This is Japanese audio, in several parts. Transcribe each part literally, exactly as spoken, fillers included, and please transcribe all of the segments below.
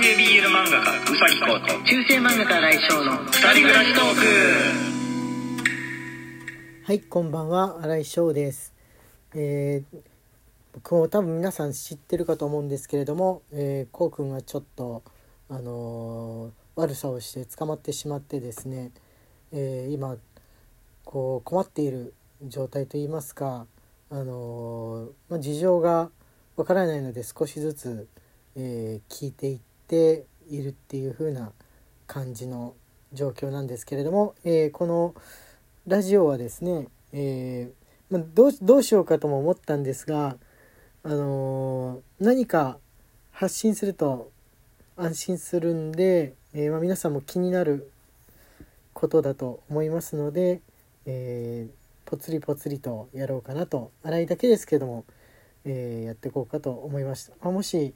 性 ビーエル 漫画家うさぎこうと中世漫画家来翔のふたり暮らしトーク。はい、こんばんは、新井翔です。えー、僕も多分皆さん知ってるかと思うんですけれども、えー、こうくんがちょっとあのー、悪さをして捕まってしまってですね、えー、今こう困っている状態といいますか、あのーまあ、事情がわからないので少しずつえー、聞いていっているっていう風な感じの状況なんですけれども、えー、このラジオはですね、えーまあ、どう、どうしようかとも思ったんですが、あのー、何か発信すると安心するんで、えーまあ、皆さんも気になることだと思いますので、えー、ぽつりぽつりとやろうかなと、洗いだけですけども、えー、やっていこうかと思いました。まあ、もし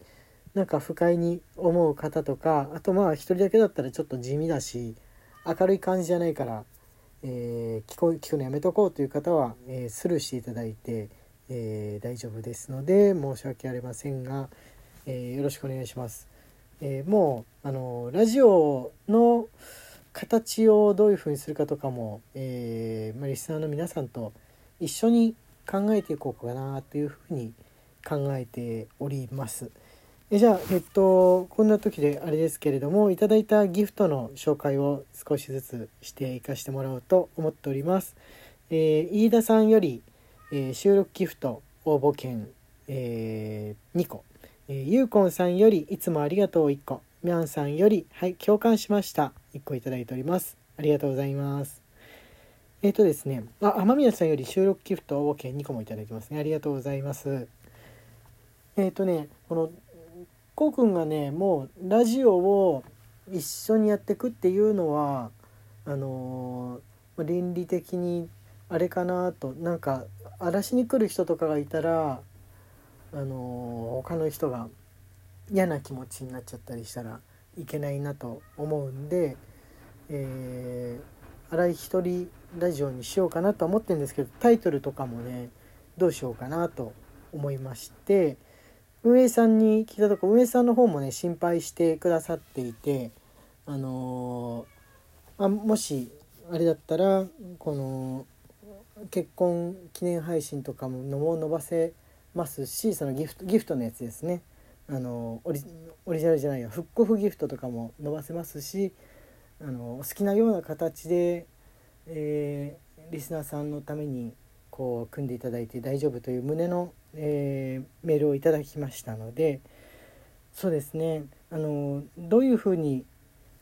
なんか不快に思う方とか、あとまあ一人だけだったらちょっと地味だし明るい感じじゃないから、えー、聞こう、聞くのやめとこうという方は、えー、スルーしていただいて、えー、大丈夫ですので申し訳ありませんが、えー、よろしくお願いします。えー、もうあのラジオの形をどういうふうにするかとかも、えーまあ、リスナーの皆さんと一緒に考えていこうかなというふうに考えております。えじゃあ、えっと、こんな時であれですけれども、いただいたギフトの紹介を少しずつしていかしてもらおうと思っております。えー、飯田さんより、えー、収録ギフト応募券、えー、にこ、えー、ゆうこんさんよりいつもありがとういっこ、みゃんさんよりはい共感しましたいっこいただいております。ありがとうございます。えっとですねあ天宮さんより収録ギフト応募券にこもいただいてますね。ありがとうございます。えっとねこのこうくんがねもうラジオを一緒にやってくっていうのはあのー、倫理的にあれかなと、なんか荒らしに来る人とかがいたらあのー、他の人が嫌な気持ちになっちゃったりしたらいけないなと思うんで、えー、荒井一人ラジオにしようかなと思ってるんですけど、タイトルとかもねどうしようかなと思いまして、運営さんに聞いたところ運営さんの方もね心配してくださっていて、あのー、あもしあれだったらこの結婚記念配信とかも伸ばせますし、そのギフト、ギフトのやつですね、あのー、オリ、オリジナルじゃないよ復刻ギフトとかも伸ばせますし、あのー、好きなような形で、えー、リスナーさんのためにこう組んでいただいて大丈夫という旨のえー、メールをいただきましたので、そうですねあのどういう風に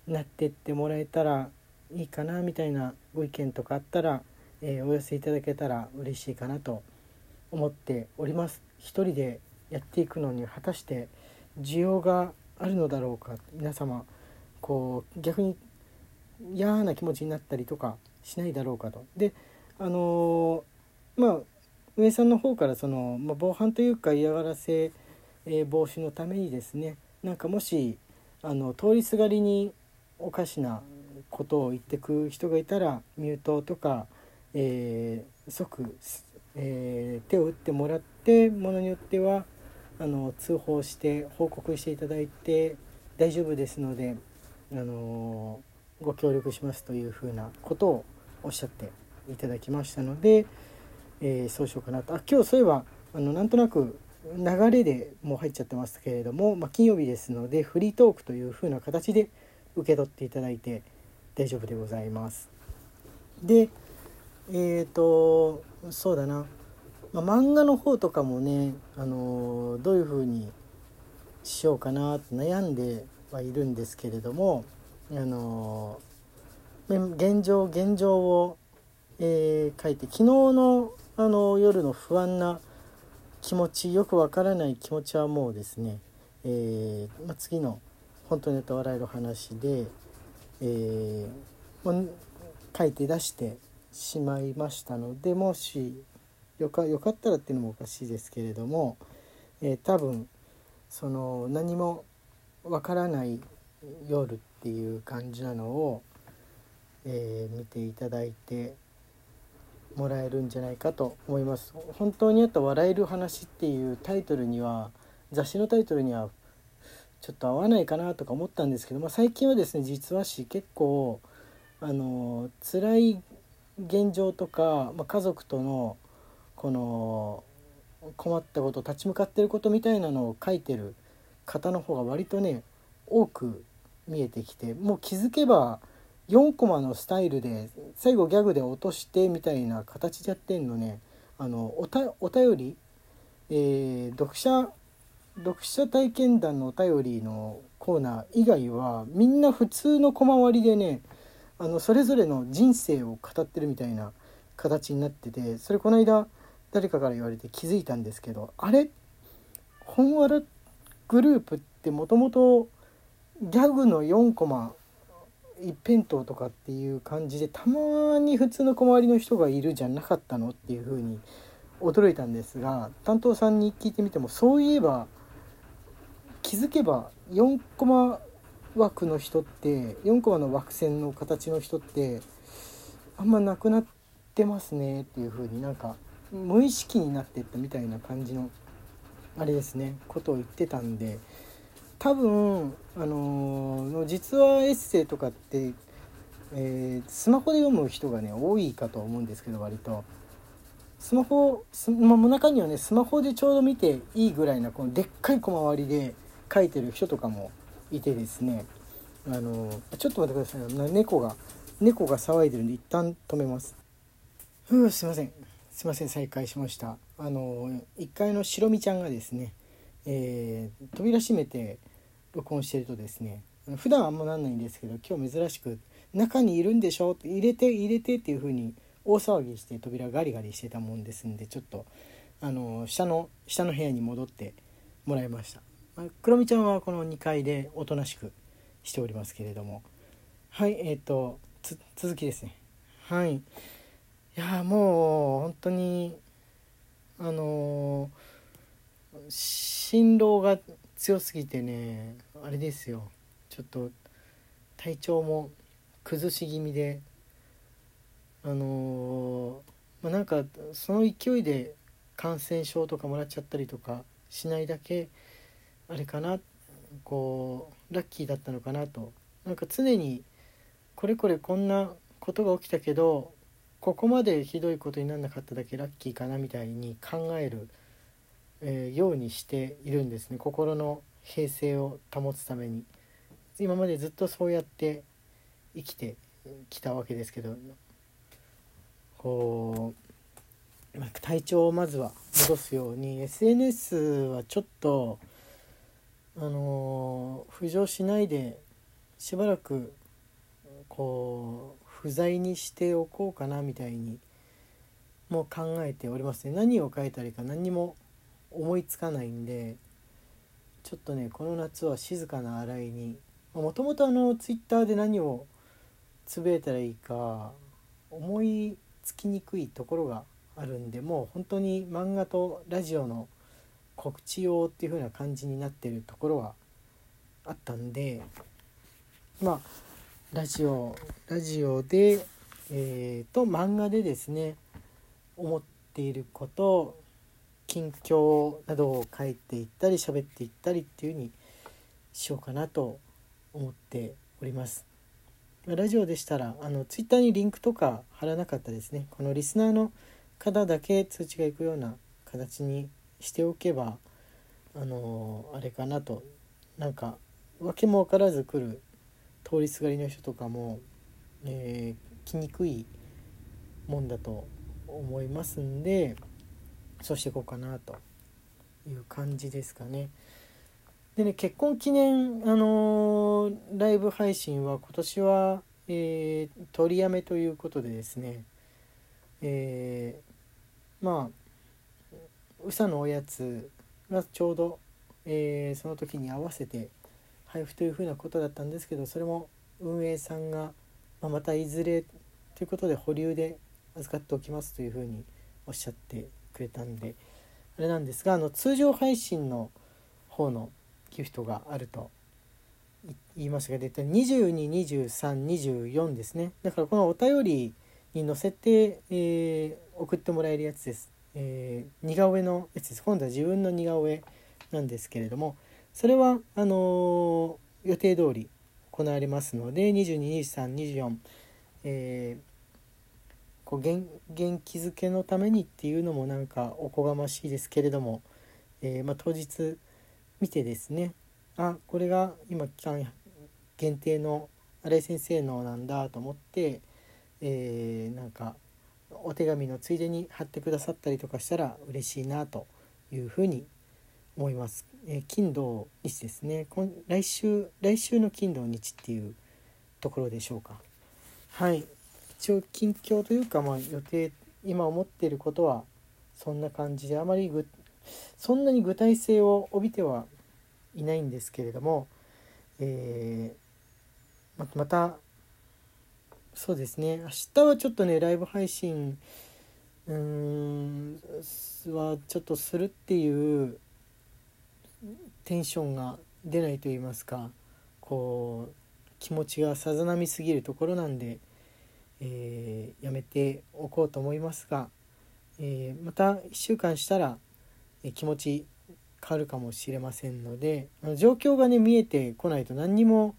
なってってもらえたらいいかなみたいなご意見とかあったら、えー、お寄せいただけたら嬉しいかなと思っております。一人でやっていくのに果たして需要があるのだろうか、皆様こう逆に嫌な気持ちになったりとかしないだろうかと。であのー、まあ上さんの方からその、まあ、防犯というか嫌がらせ、えー、防止のためにですね、なんかもしあの通りすがりにおかしなことを言ってく人がいたらミュートとか、えー、即、えー、手を打ってもらって、ものによってはあの通報して報告していただいて大丈夫ですので、あのー、ご協力しますというふうなことをおっしゃっていただきましたので、えー、そうしようかなと。あ今日そういえばあのなんとなく流れでもう入っちゃってますけれども、まあ、金曜日ですのでフリートークという風な形で受け取っていただいて大丈夫でございます。でえっとそうだな、まあ、漫画の方とかもね、あのー、どういう風にしようかなって悩んではいるんですけれども、あのー、現状現状を、えー、書いて昨日のあの夜の不安な気持ち、よくわからない気持ちはもうですね、えーまあ、次の本当にと笑える話で、えー、書いて出してしまいましたので、もしよ か, よかったらっていうのもおかしいですけれども、えー、多分その何もわからない夜っていう感じなのを、えー、見ていただいてもらえるんじゃないかと思います。本当にあった笑える話っていうタイトルには、雑誌のタイトルにはちょっと合わないかなとか思ったんですけど、まあ、最近はですね実話史結構あの辛い現状とか、まあ、家族とのこの困ったこと立ち向かっていることみたいなのを書いてる方の方が割とね多く見えてきて、もう気づけばよんコマのスタイルで最後ギャグで落としてみたいな形でやってんのね。あの お, たお便り、えー、読者読者体験談のお便りのコーナー以外はみんな普通のコマ割りでね、あのそれぞれの人生を語ってるみたいな形になってて、それこの間誰かから言われて気づいたんですけど、あれ本わらグループってもともとギャグのよんコマ一辺倒とかっていう感じでたまに普通の小回りの人がいるじゃなかったのっていう風に驚いたんですが、担当さんに聞いてみてもそういえば気づけばよんコマ枠の人ってよんコマの枠線の形の人ってあんまなくなってますねっていう風になんか無意識になってったみたいな感じのあれですねことを言ってたんで、多分あのー、実はエッセイとかって、えー、スマホで読む人がね多いかと思うんですけど、割とスマホス、まあ、中にはねスマホでちょうど見ていいぐらいなこのでっかい小回りで書いてる人とかもいてですね、あのー、ちょっと待ってください。猫が猫が騒いでるんで一旦止めます。ふうすいませんすいません再開しました。あのー、いっかいの白身ちゃんがですね、えー、扉閉めて録音してるとですね、普段あんまなんないんですけど今日珍しく中にいるんでしょって入れて入れてっていう風に大騒ぎして扉ガリガリしてたもんですんで、ちょっとあの下の下の部屋に戻ってもらいました。クロミちゃんはこのにかいでおとなしくしておりますけれども、はいえっ、ー、とつ続きですね。はいいやもう本当にあのー、新郎が強すぎてねあれですよ、ちょっと体調も崩し気味であのー、まあ、なんかその勢いで感染症とかもらっちゃったりとかしないだけあれかな、こうラッキーだったのかなと、なんか常にこれこれこんなことが起きたけどここまでひどいことにならなかっただけラッキーかなみたいに考えるえー、ようにしているんですね。心の平静を保つために今までずっとそうやって生きてきたわけですけど、こう体調をまずは戻すように エスエヌエス はちょっとあのー、浮上しないでしばらくこう不在にしておこうかなみたいにもう考えておりますね。何を書いたりか何にも思いつかないんで、ちょっとねこの夏は静かな洗いに、もともとあのツイッターで何をつぶやいたらいいか思いつきにくいところがあるんで、もう本当に漫画とラジオの告知用っていう風な感じになってるところはあったんで、まあラジオラジオで、えー、と漫画でですね思っていること近況などを書いていったり喋っていったりっていう風にしようかなと思っております。ラジオでしたらあのツイッターにリンクとか貼らなかったですね、このリスナーの方だけ通知がいくような形にしておけばあのー、あれかなと、なんか訳も分からず来る通りすがりの人とかも、えー、来にくいもんだと思いますんで、そうしていこうかなという感じですかね。でね、結婚記念、あのー、ライブ配信は今年は、えー、取りやめということでですね、えー、まあうさのおやつがちょうど、えー、その時に合わせて配布というふうなことだったんですけど、それも運営さんが、まあ、またいずれということで保留で預かっておきますというふうにおっしゃってくれたんであれなんですが、あの通常配信の方のギフトがあると言いましたが、大体にじゅうに、にじゅうさん、にじゅうよんですね。だからこのお便りに載せて、えー、送ってもらえるやつです、えー、似顔絵のやつです。今度は自分の似顔絵なんですけれども、それはあのー、予定通り行われますので、にじゅうに、にじゅうさん、にじゅうよん、えーこう 元, 元気づけのためにっていうのもなんかおこがましいですけれども、えーまあ、当日見てですね、あ、これが今期間限定の新井先生のなんだと思って、えー、なんかお手紙のついでに貼ってくださったりとかしたら嬉しいなというふうに思います、えー、金土日ですね。今来週来週の金土日っていうところでしょうか。はい、一応近況というか、まあ、予定今思っていることはそんな感じで、あまりぐそんなに具体性を帯びてはいないんですけれども、えー、またそうですね、明日はちょっとねライブ配信うーんはちょっとするっていうテンションが出ないと言いますか、こう気持ちがさざ波すぎるところなんで、えー、やめておこうと思いますが、えー、またいっしゅうかんしたら、えー、気持ち変わるかもしれませんので、状況がね見えてこないと何にも、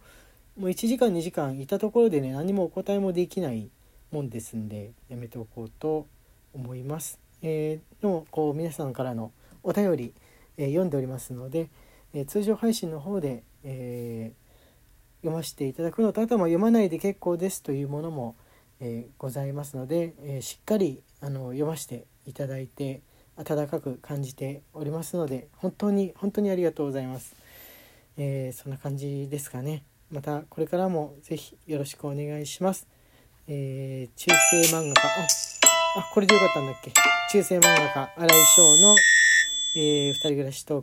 もういちじかんにじかんいたところでね何もお答えもできないもんですんで、やめておこうと思います、えー、でもこう皆さんからのお便り、えー、読んでおりますので、えー、通常配信の方で、えー、読ませていただくのと、あとは読まないで結構ですというものもえー、ございますので、えー、しっかりあの読ませていただいて温かく感じておりますので、本当に本当にありがとうございます、えー、そんな感じですかね。またこれからもぜひよろしくお願いします、えー、中世漫画家 あ, あこれでよかったんだっけ中世漫画家新井翔の、えー、二人暮らしトー